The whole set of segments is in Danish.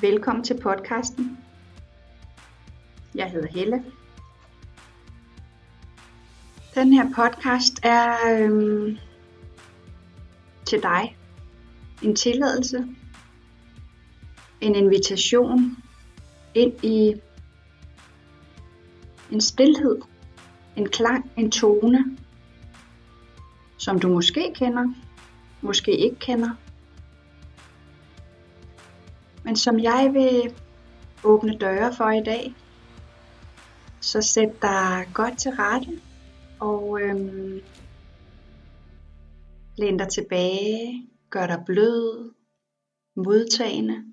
Velkommen til podcasten. Jeg hedder Helle. Den her podcast er til dig. En tilladelse. En invitation ind i en stilhed. En klang, en tone, som du måske kender, måske ikke kender. Men som jeg vil åbne døre for i dag, så sæt dig godt til rette og læn dig tilbage, gør dig blød, modtagende.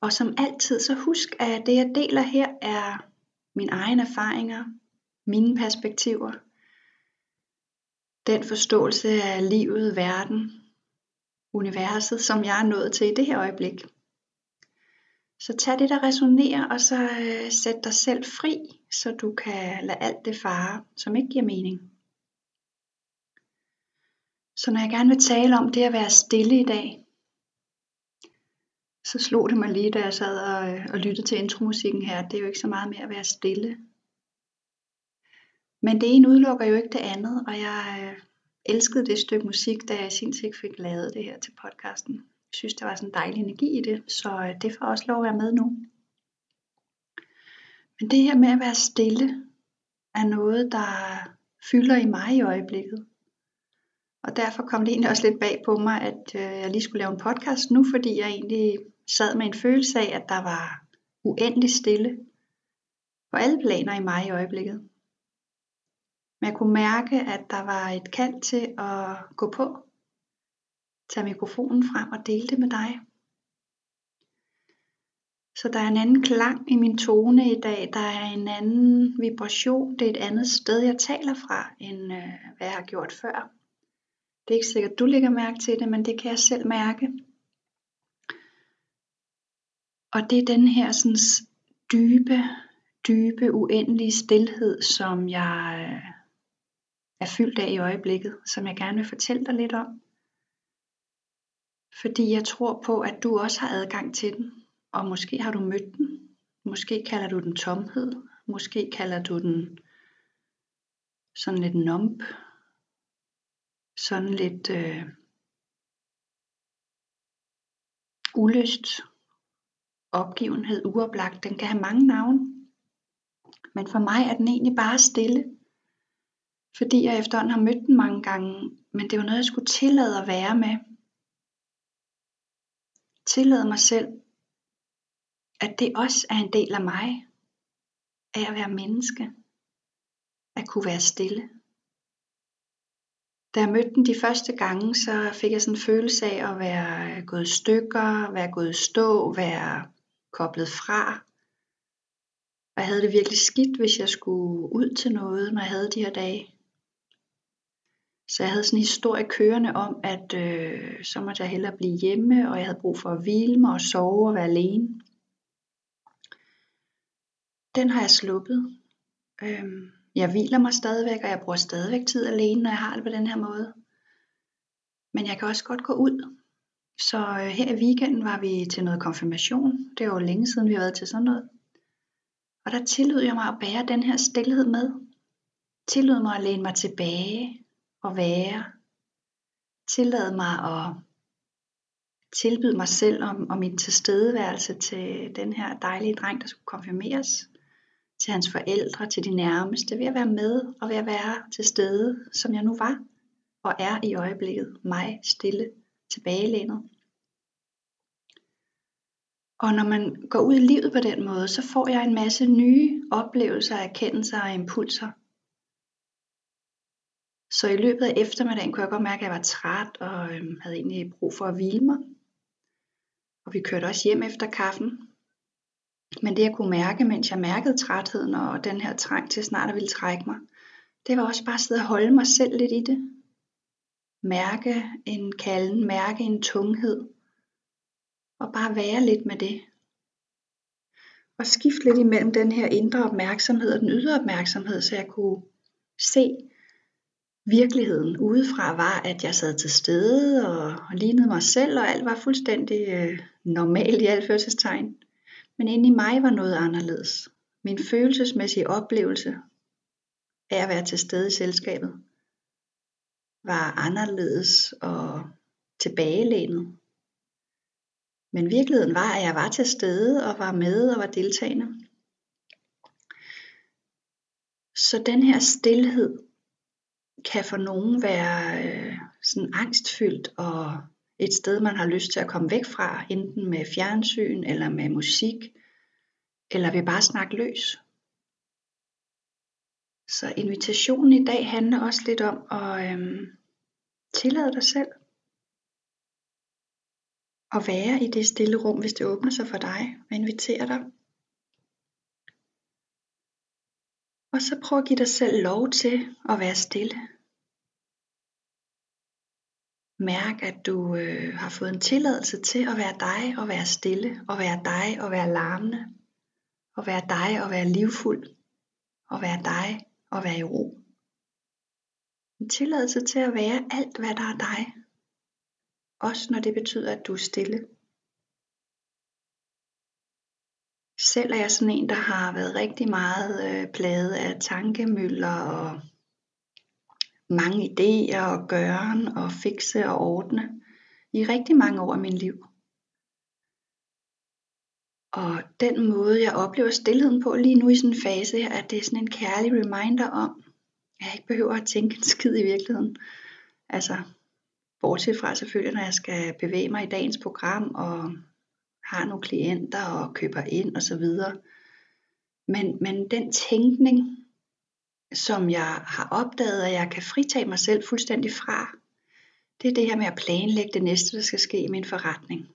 Og som altid så husk, at det jeg deler her er mine egne erfaringer, mine perspektiver, den forståelse af livet, verden, universet, som jeg er nået til i det her øjeblik. Så tag det der resonerer, og så sæt dig selv fri, så du kan lade alt det fare, som ikke giver mening. Så når jeg gerne vil tale om det at være stille i dag, så slog det mig lige, da jeg sad og lyttede til intromusikken her. Det er jo ikke så meget mere at være stille. Men det ene udelukker jo ikke det andet, og jeg elskede det stykke musik, da jeg i sin tid fik lavet det her til podcasten. Jeg synes, der var sådan en dejlig energi i det, så det får også lov at være med nu. Men det her med at være stille, er noget, der fylder i mig i øjeblikket. Og derfor kom det egentlig også lidt bag på mig, at jeg lige skulle lave en podcast nu, fordi jeg egentlig sad med en følelse af, at der var uendelig stille på alle planer i mig i øjeblikket. Men jeg kunne mærke, at der var et kald til at gå på, tage mikrofonen frem og dele det med dig. Så der er en anden klang i min tone i dag, der er en anden vibration, det er et andet sted, jeg taler fra, end hvad jeg har gjort før. Det er ikke sikkert, du lægger mærke til det, men det kan jeg selv mærke. Og det er den her sådan, dybe, uendelige stilhed, som jeg er fyldt af i øjeblikket, som jeg gerne vil fortælle dig lidt om. Fordi jeg tror på, at du også har adgang til den, og måske har du mødt den. Måske kalder du den tomhed, måske kalder du den sådan lidt numb, sådan lidt ulyst, opgivenhed, uoplagt. Den kan have mange navne, men for mig er den egentlig bare stille. Fordi jeg efterhånden har mødt den mange gange, men det var noget, jeg skulle tillade at være med. Tillade mig selv, at det også er en del af mig, af at være menneske, at kunne være stille. Da jeg mødte den de første gange, så fik jeg sådan en følelse af at være gået i stykker, være gået i stå, være koblet fra. Og jeg havde det virkelig skidt, hvis jeg skulle ud til noget, når jeg havde de her dage. Så jeg havde sådan en historie kørende om, at så måtte jeg hellere blive hjemme, og jeg havde brug for at hvile mig og sove og være alene. Den har jeg sluppet. Jeg hviler mig stadigvæk, og jeg bruger stadigvæk tid alene, når jeg har det på den her måde. Men jeg kan også godt gå ud. Så her i weekenden var vi til noget konfirmation. Det er jo længe siden, vi har været til sådan noget. Og der tillod jeg mig at bære den her stilhed med. Tillod mig at læne mig tilbage og være. Tillade mig at tilbyde mig selv og min tilstedeværelse til den her dejlige dreng, der skulle konfirmeres. Til hans forældre, til de nærmeste, ved at være med og ved at være til stede, som jeg nu var og er i øjeblikket, mig stille, tilbagelænet. Og når man går ud i livet på den måde, så får jeg en masse nye oplevelser, erkendelser og impulser. Så i løbet af eftermiddagen kunne jeg godt mærke, at jeg var træt og havde egentlig brug for at hvile mig. Og vi kørte også hjem efter kaffen. Men det jeg kunne mærke, mens jeg mærkede trætheden og den her trang til snart at ville trække mig, det var også bare at sidde og holde mig selv lidt i det. Mærke en kalden, mærke en tunghed. Og bare være lidt med det. Og skifte lidt imellem den her indre opmærksomhed og den ydre opmærksomhed, så jeg kunne se, virkeligheden udefra var, at jeg sad til stede og lignede mig selv, og alt var fuldstændig normalt i anførselstegn. Men inde i mig var noget anderledes. Min følelsesmæssige oplevelse af at være til stede i selskabet var anderledes og tilbagelænet. Men virkeligheden var, at jeg var til stede og var med og var deltagende. Så den her stilhed kan for nogen være sådan angstfyldt og et sted, man har lyst til at komme væk fra, enten med fjernsyn eller med musik, eller ved bare at snakke løs. Så invitationen i dag handler også lidt om at tillade dig selv at være i det stille rum, hvis det åbner sig for dig, og invitere dig. Og så prøv at give dig selv lov til at være stille. Mærk, at du har fået en tilladelse til at være dig og være stille, og være dig og være larmende, og være dig og være livfuld, og være dig og være i ro. En tilladelse til at være alt, hvad der er dig, også når det betyder, at du er stille. Selv er jeg sådan en, der har været rigtig meget plaget af tankemøller og mange idéer og gøren og fikse og ordne i rigtig mange år af mit liv. Og den måde, jeg oplever stilheden på lige nu i sådan en fase her, at det er sådan en kærlig reminder om, at jeg ikke behøver at tænke en skid i virkeligheden. Altså, bortset fra selvfølgelig, når jeg skal bevæge mig i dagens program og har nogle klienter og køber ind og så videre. Men den tænkning, som jeg har opdaget, at jeg kan fritage mig selv fuldstændig fra, det er det her med at planlægge det næste, der skal ske i min forretning.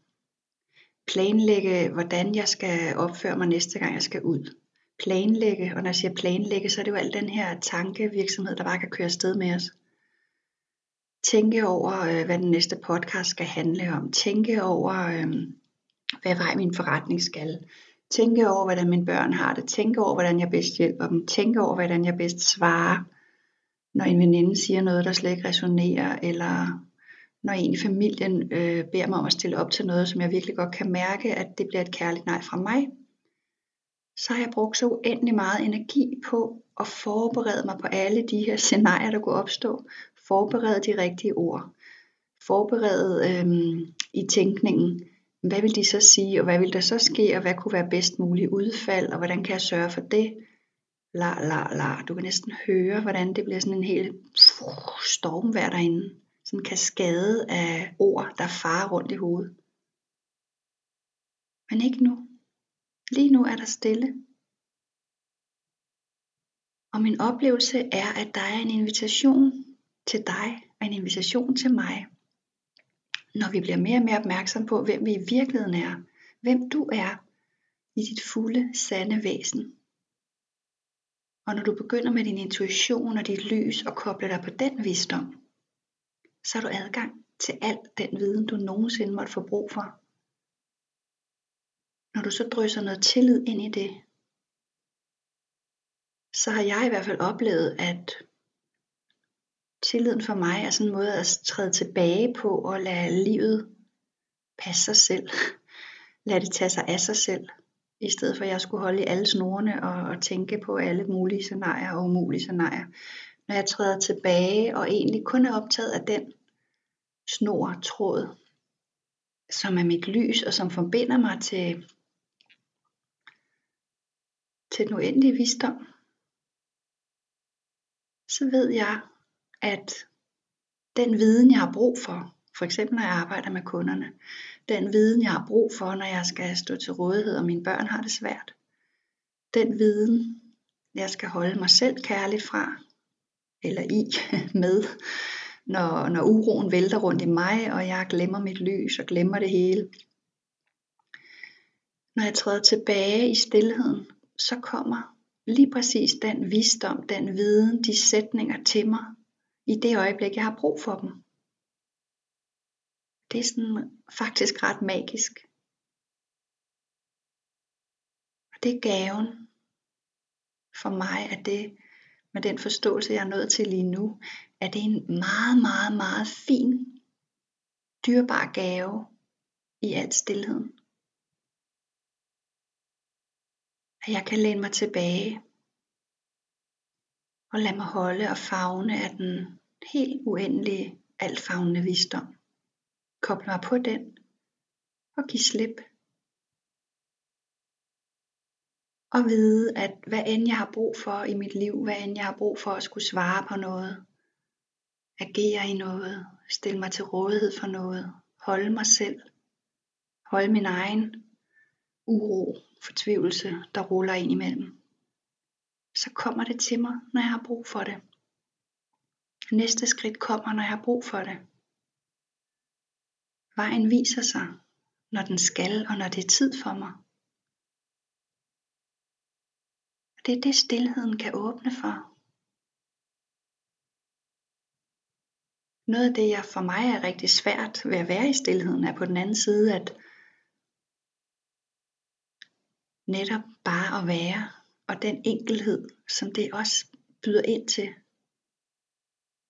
Planlægge, hvordan jeg skal opføre mig næste gang, jeg skal ud. Planlægge, og når jeg siger planlægge, så er det jo al den her tankevirksomhed, der bare kan køre afsted med os. Tænke over, hvad den næste podcast skal handle om. Tænke over, hvad vej min forretning skal. Tænke over, hvordan mine børn har det. Tænke over, hvordan jeg bedst hjælper dem. Tænke over, hvordan jeg bedst svarer, når en veninde siger noget, der slet ikke resonerer, eller når en i familien beder mig om at stille op til noget, som jeg virkelig godt kan mærke, at det bliver et kærligt nej fra mig. Så har jeg brugt så uendelig meget energi på at forberede mig på alle de her scenarier, der kunne opstå. Forberede de rigtige ord. Forberede i tænkningen. Hvad vil de så sige, og hvad vil der så ske, og hvad kunne være bedst muligt udfald, og hvordan kan jeg sørge for det? Du kan næsten høre, hvordan det bliver sådan en hel stormvejr derinde. Sådan en kaskade af ord, der farer rundt i hovedet. Men ikke nu. Lige nu er der stille. Og min oplevelse er, at der er en invitation til dig, og en invitation til mig. Når vi bliver mere og mere opmærksom på, hvem vi i virkeligheden er. Hvem du er i dit fulde, sande væsen. Og når du begynder med din intuition og dit lys og kobler dig på den visdom, så har du adgang til al den viden, du nogensinde måtte få brug for. Når du så drysser noget tillid ind i det, så har jeg i hvert fald oplevet, at tilliden for mig er sådan en måde at træde tilbage på og lade livet passe sig selv. Lad det tage sig af sig selv. I stedet for at jeg skulle holde i alle snorene og tænke på alle mulige scenarier og umulige scenarier. Når jeg træder tilbage og egentlig kun er optaget af den snor, tråd, som er mit lys og som forbinder mig til den uendelige visdom, så ved jeg, at den viden, jeg har brug for, for eksempel når jeg arbejder med kunderne, den viden, jeg har brug for, når jeg skal stå til rådighed, og mine børn har det svært, den viden, jeg skal holde mig selv kærligt fra, eller i, med, når uroen vælter rundt i mig, og jeg glemmer mit lys, og glemmer det hele. Når jeg træder tilbage i stilheden, så kommer lige præcis den visdom, den viden, de sætninger til mig, i det øjeblik, jeg har brug for dem. Det er sådan faktisk ret magisk. Og det er gaven for mig, at det med den forståelse, jeg er nået til lige nu, er det en meget, meget, meget fin, dyrbar gave i al stilheden. At jeg kan læne mig tilbage og lade mig holde og favne af den helt uendelige, altfavnende visdom. Koble mig på den og give slip. Og vide, at hvad end jeg har brug for i mit liv, hvad end jeg har brug for at skulle svare på noget, agere i noget, stille mig til rådighed for noget, holde mig selv, holde min egen uro, fortvivlelse, der ruller ind imellem. Så kommer det til mig, når jeg har brug for det. Næste skridt kommer, når jeg har brug for det. Vejen viser sig, når den skal, og når det er tid for mig. Det er det, stilheden kan åbne for. Noget af det, jeg for mig er rigtig svært ved at være i stilheden, er på den anden side, at netop bare at være, og den enkelhed, som det også byder ind til.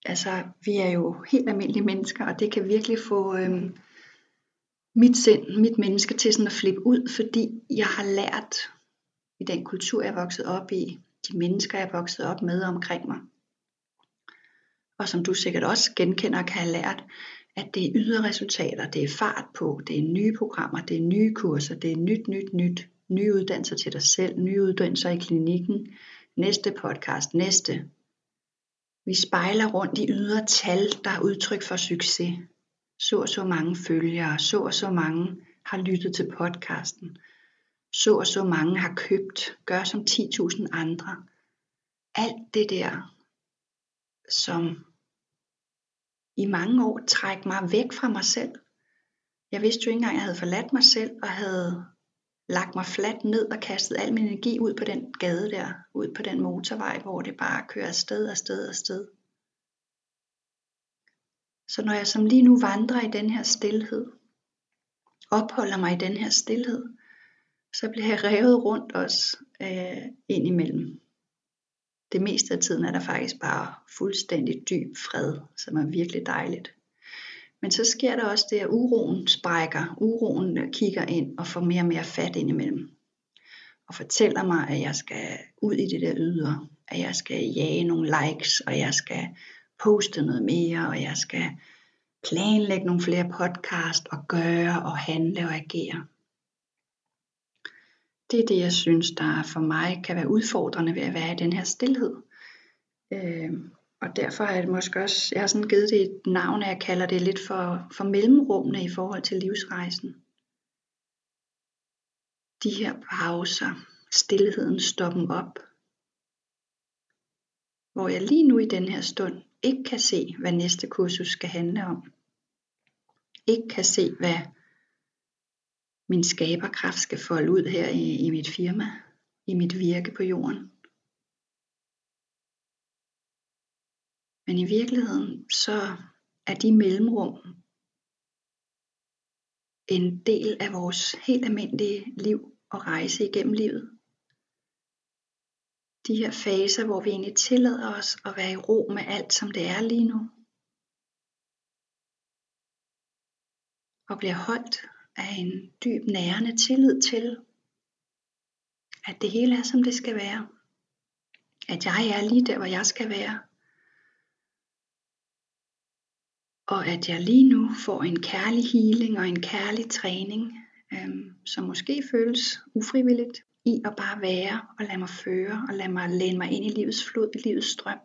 Altså, vi er jo helt almindelige mennesker, og det kan virkelig få mit sind, mit menneske til sådan at flippe ud, fordi jeg har lært i den kultur, jeg er vokset op i, de mennesker, jeg er vokset op med omkring mig. Og som du sikkert også genkender og kan have lært, at det er ydre resultater, det er fart på, det er nye programmer, det er nye kurser, det er nyt. Nye uddannelser til dig selv, nye uddannelser i klinikken, næste podcast, næste. Vi spejler rundt i ydre tal, der er udtryk for succes. Så og så mange følgere, så og så mange har lyttet til podcasten. Så og så mange har købt, gør som 10.000 andre. Alt det der, som i mange år trækker mig væk fra mig selv. Jeg vidste jo ikke engang, jeg havde forladt mig selv, og havde lagt mig fladt ned og kastet al min energi ud på den gade der, ud på den motorvej, hvor det bare kører afsted. Så når jeg som lige nu vandrer i den her stilhed, opholder mig i den her stilhed, så bliver jeg revet rundt også indimellem. Det meste af tiden er der faktisk bare fuldstændig dyb fred, som er virkelig dejligt. Men så sker der også det, at uroen sprækker, uroen kigger ind og får mere og mere fat indimellem. Og fortæller mig, at jeg skal ud i det der ydre, at jeg skal jage nogle likes, og jeg skal poste noget mere, og jeg skal planlægge nogle flere podcast, og gøre og handle og agere. Det er det, jeg synes, der for mig kan være udfordrende ved at være i den her stilhed. Og derfor har jeg måske også, jeg har sådan givet det et navn, at jeg kalder det lidt for mellemrummene i forhold til livsrejsen. De her pauser, stilheden, stoppen op. Hvor jeg lige nu i den her stund ikke kan se, hvad næste kursus skal handle om. Ikke kan se, hvad min skaberkraft skal folde ud her i mit firma, i mit virke på jorden. Men i virkeligheden, så er de mellemrum en del af vores helt almindelige liv og rejse igennem livet. De her faser, hvor vi egentlig tillader os at være i ro med alt, som det er lige nu. Og bliver holdt af en dyb nærende tillid til, at det hele er, som det skal være. At jeg er lige der, hvor jeg skal være. Og at jeg lige nu får en kærlig healing og en kærlig træning, som måske føles ufrivilligt i at bare være og lade mig føre og lade mig læne mig ind i livets flod, i livets strøm.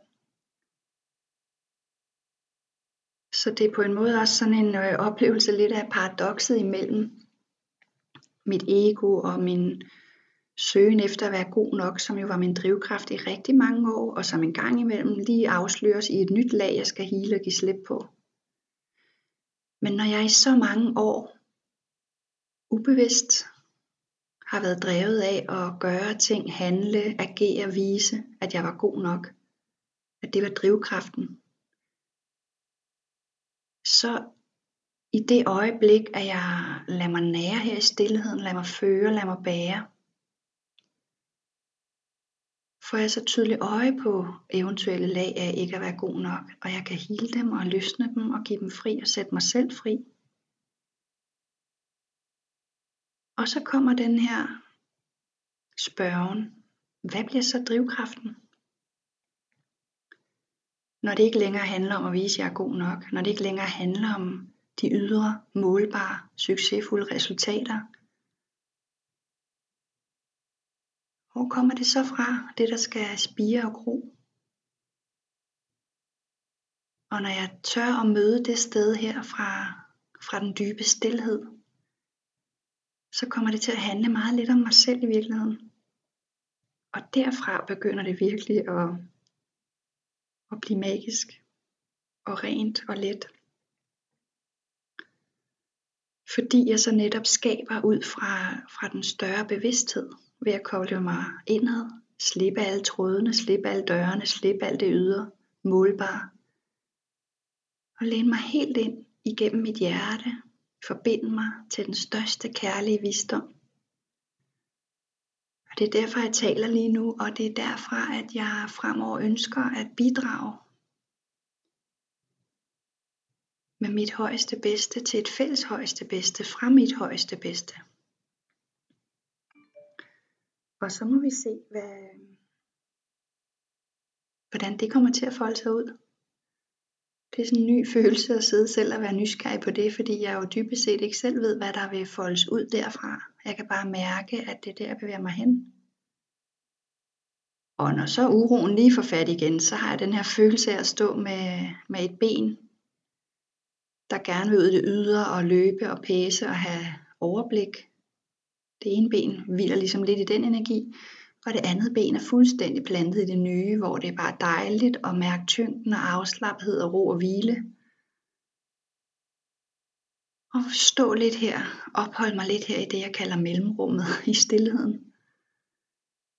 Så det er på en måde også sådan en oplevelse lidt af paradokset imellem mit ego og min søgen efter at være god nok, som jo var min drivkraft i rigtig mange år, og som en gang imellem lige afsløres i et nyt lag, jeg skal hele og give slip på. Men når jeg i så mange år ubevidst har været drevet af at gøre ting, handle, agere, vise, at jeg var god nok, at det var drivkraften, så i det øjeblik, at jeg lader mig nære her i stilheden, lader mig føre, lader mig bære, får jeg så tydeligt øje på eventuelle lag af ikke at være god nok, og jeg kan hele dem og løsne dem og give dem fri og sætte mig selv fri. Og så kommer den her spørgen, hvad bliver så drivkraften? Når det ikke længere handler om at vise, at jeg er god nok, når det ikke længere handler om de ydre, målbare, succesfulde resultater, hvor kommer det så fra, det der skal spire og gro? Og når jeg tør at møde det sted her fra den dybe stilhed, så kommer det til at handle meget lidt om mig selv i virkeligheden. Og derfra begynder det virkelig at blive magisk og rent og let. Fordi jeg så netop skaber ud fra den større bevidsthed, ved at koble mig indad, slippe alle trådene, slippe alle dørene, slippe alt det ydre, målbare. Og læne mig helt ind igennem mit hjerte, forbinde mig til den største kærlige visdom. Og det er derfor jeg taler lige nu, og det er derfra at jeg fremover ønsker at bidrage med mit højeste bedste til et fælles højeste bedste fra mit højeste bedste. Og så må vi se, hvordan det kommer til at folde sig ud. Det er sådan en ny følelse at sidde selv og være nysgerrig på det, fordi jeg jo dybest set ikke selv ved, hvad der vil foldes ud derfra. Jeg kan bare mærke, at det er der, jeg bevæger mig hen. Og når så uroen lige får fat igen, så har jeg den her følelse af at stå med et ben, der gerne vil ud det ydre og løbe og pæse og have overblik. Det ene ben hviler ligesom lidt i den energi, og det andet ben er fuldstændig plantet i det nye, hvor det er bare dejligt at mærke tyngden og afslappethed og ro og hvile. Og stå lidt her, opholde mig lidt her i det jeg kalder mellemrummet i stilheden,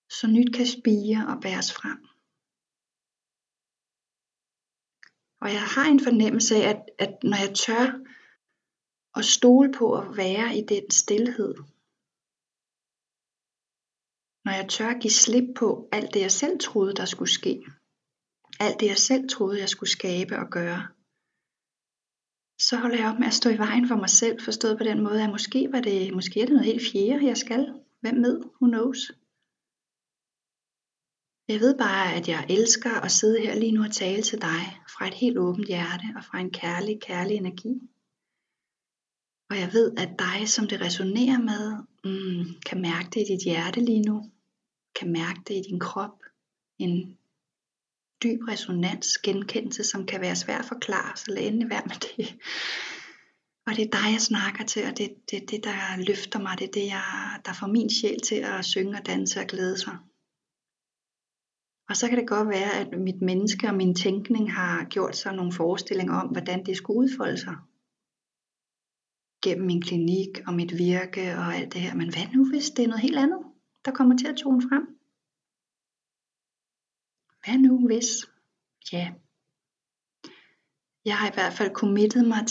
så nyt kan spire og bæres frem. Og jeg har en fornemmelse af, at når jeg tør at stole på at være i den stilhed, når jeg tør at give slip på alt det jeg selv troede der skulle ske, alt det jeg selv troede jeg skulle skabe og gøre, så holder jeg op med at stå i vejen for mig selv, forstået på den måde at måske er det noget helt fjerde jeg skal, hvem ved, who knows. Jeg ved bare at jeg elsker at sidde her lige nu og tale til dig fra et helt åbent hjerte og fra en kærlig energi. Og jeg ved, at dig, som det resonerer med, kan mærke det i dit hjerte lige nu. Kan mærke det i din krop. En dyb resonans, genkendelse, som kan være svær at forklare, så lad endelig være med det. Og det er dig, jeg snakker til, og det er det, der løfter mig. Det er det, der får min sjæl til at synge og danse og glæde sig. Og så kan det godt være, at mit menneske og min tænkning har gjort sig nogle forestillinger om, hvordan det skulle udfolde sig. Gennem min klinik og mit virke og alt det her. Men hvad nu hvis det er noget helt andet, der kommer til at tone frem? Hvad nu hvis? Ja. Jeg har i hvert fald committet mig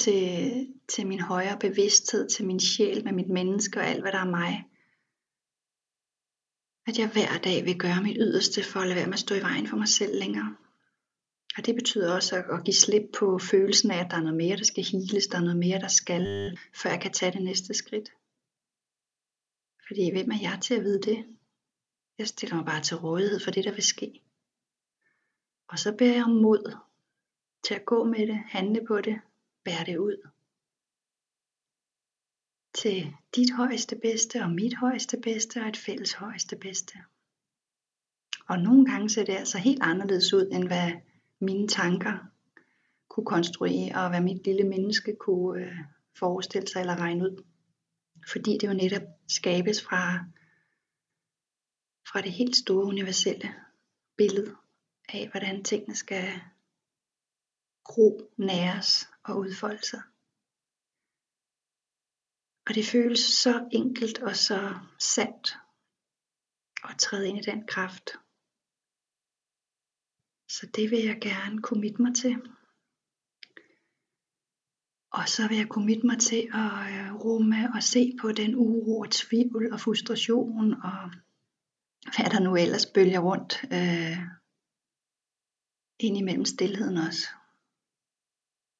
til min højere bevidsthed, til min sjæl, med mit menneske og alt hvad der er mig. At jeg hver dag vil gøre mit yderste for at lade være med at stå i vejen for mig selv længere. Og det betyder også at give slip på følelsen af, at der er noget mere, der skal heales, der er noget mere, der skal, før jeg kan tage det næste skridt. Fordi hvem er jeg til at vide det? Jeg stiller mig bare til rådighed for det, der vil ske. Og så beder jeg om mod til at gå med det, handle på det, bære det ud. Til dit højeste bedste og mit højeste bedste og et fælles højeste bedste. Og nogle gange ser det altså helt anderledes ud, end hvad mine tanker kunne konstruere, og hvad mit lille menneske kunne forestille sig eller regne ud. Fordi det jo netop skabes fra det helt store universelle billede af, hvordan tingene skal gro, næres og udfolde sig. Og det føles så enkelt og så sandt at træde ind i den kraft. Så det vil jeg gerne committe mig til. Og så vil jeg committe mig til at rumme og se på den uro og tvivl og frustration og hvad der nu ellers bølger rundt ind imellem stilheden også.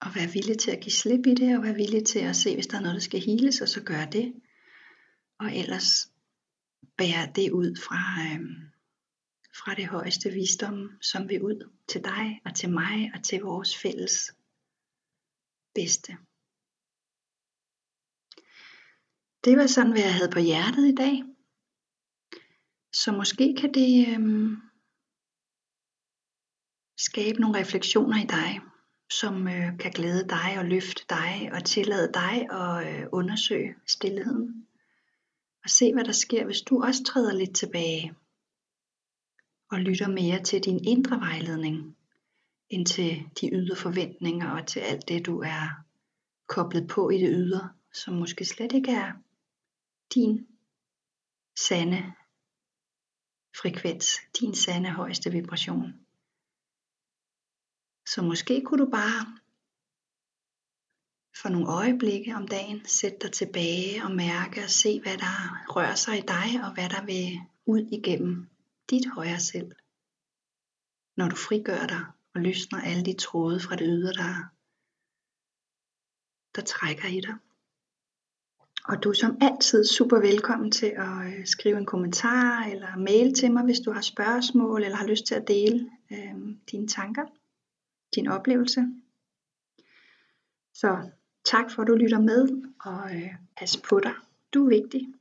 Og være villig til at give slip i det, og være villig til at se, hvis der er noget, der skal heales, og så gør det. Og ellers bære det ud fra det højeste visdom, som vil ud til dig, og til mig, og til vores fælles bedste. Det var sådan, hvad jeg havde på hjertet i dag. Så måske kan det skabe nogle refleksioner i dig, som kan glæde dig og løfte dig og tillade dig at undersøge stilheden. Og se hvad der sker, hvis du også træder lidt tilbage og lytter mere til din indre vejledning, end til de ydre forventninger og til alt det du er koblet på i det ydre, som måske slet ikke er din sande frekvens, din sande højeste vibration. Så måske kunne du bare for nogle øjeblikke om dagen sætte dig tilbage og mærke og se hvad der rører sig i dig, og hvad der vil ud igennem dit højere selv, når du frigør dig og løsner alle de tråde fra det ydre der trækker i dig. Og du er som altid super velkommen til at skrive en kommentar eller mail til mig, hvis du har spørgsmål eller har lyst til at dele dine tanker, din oplevelse. Så tak for at du lytter med, og pas på dig. Du er vigtig.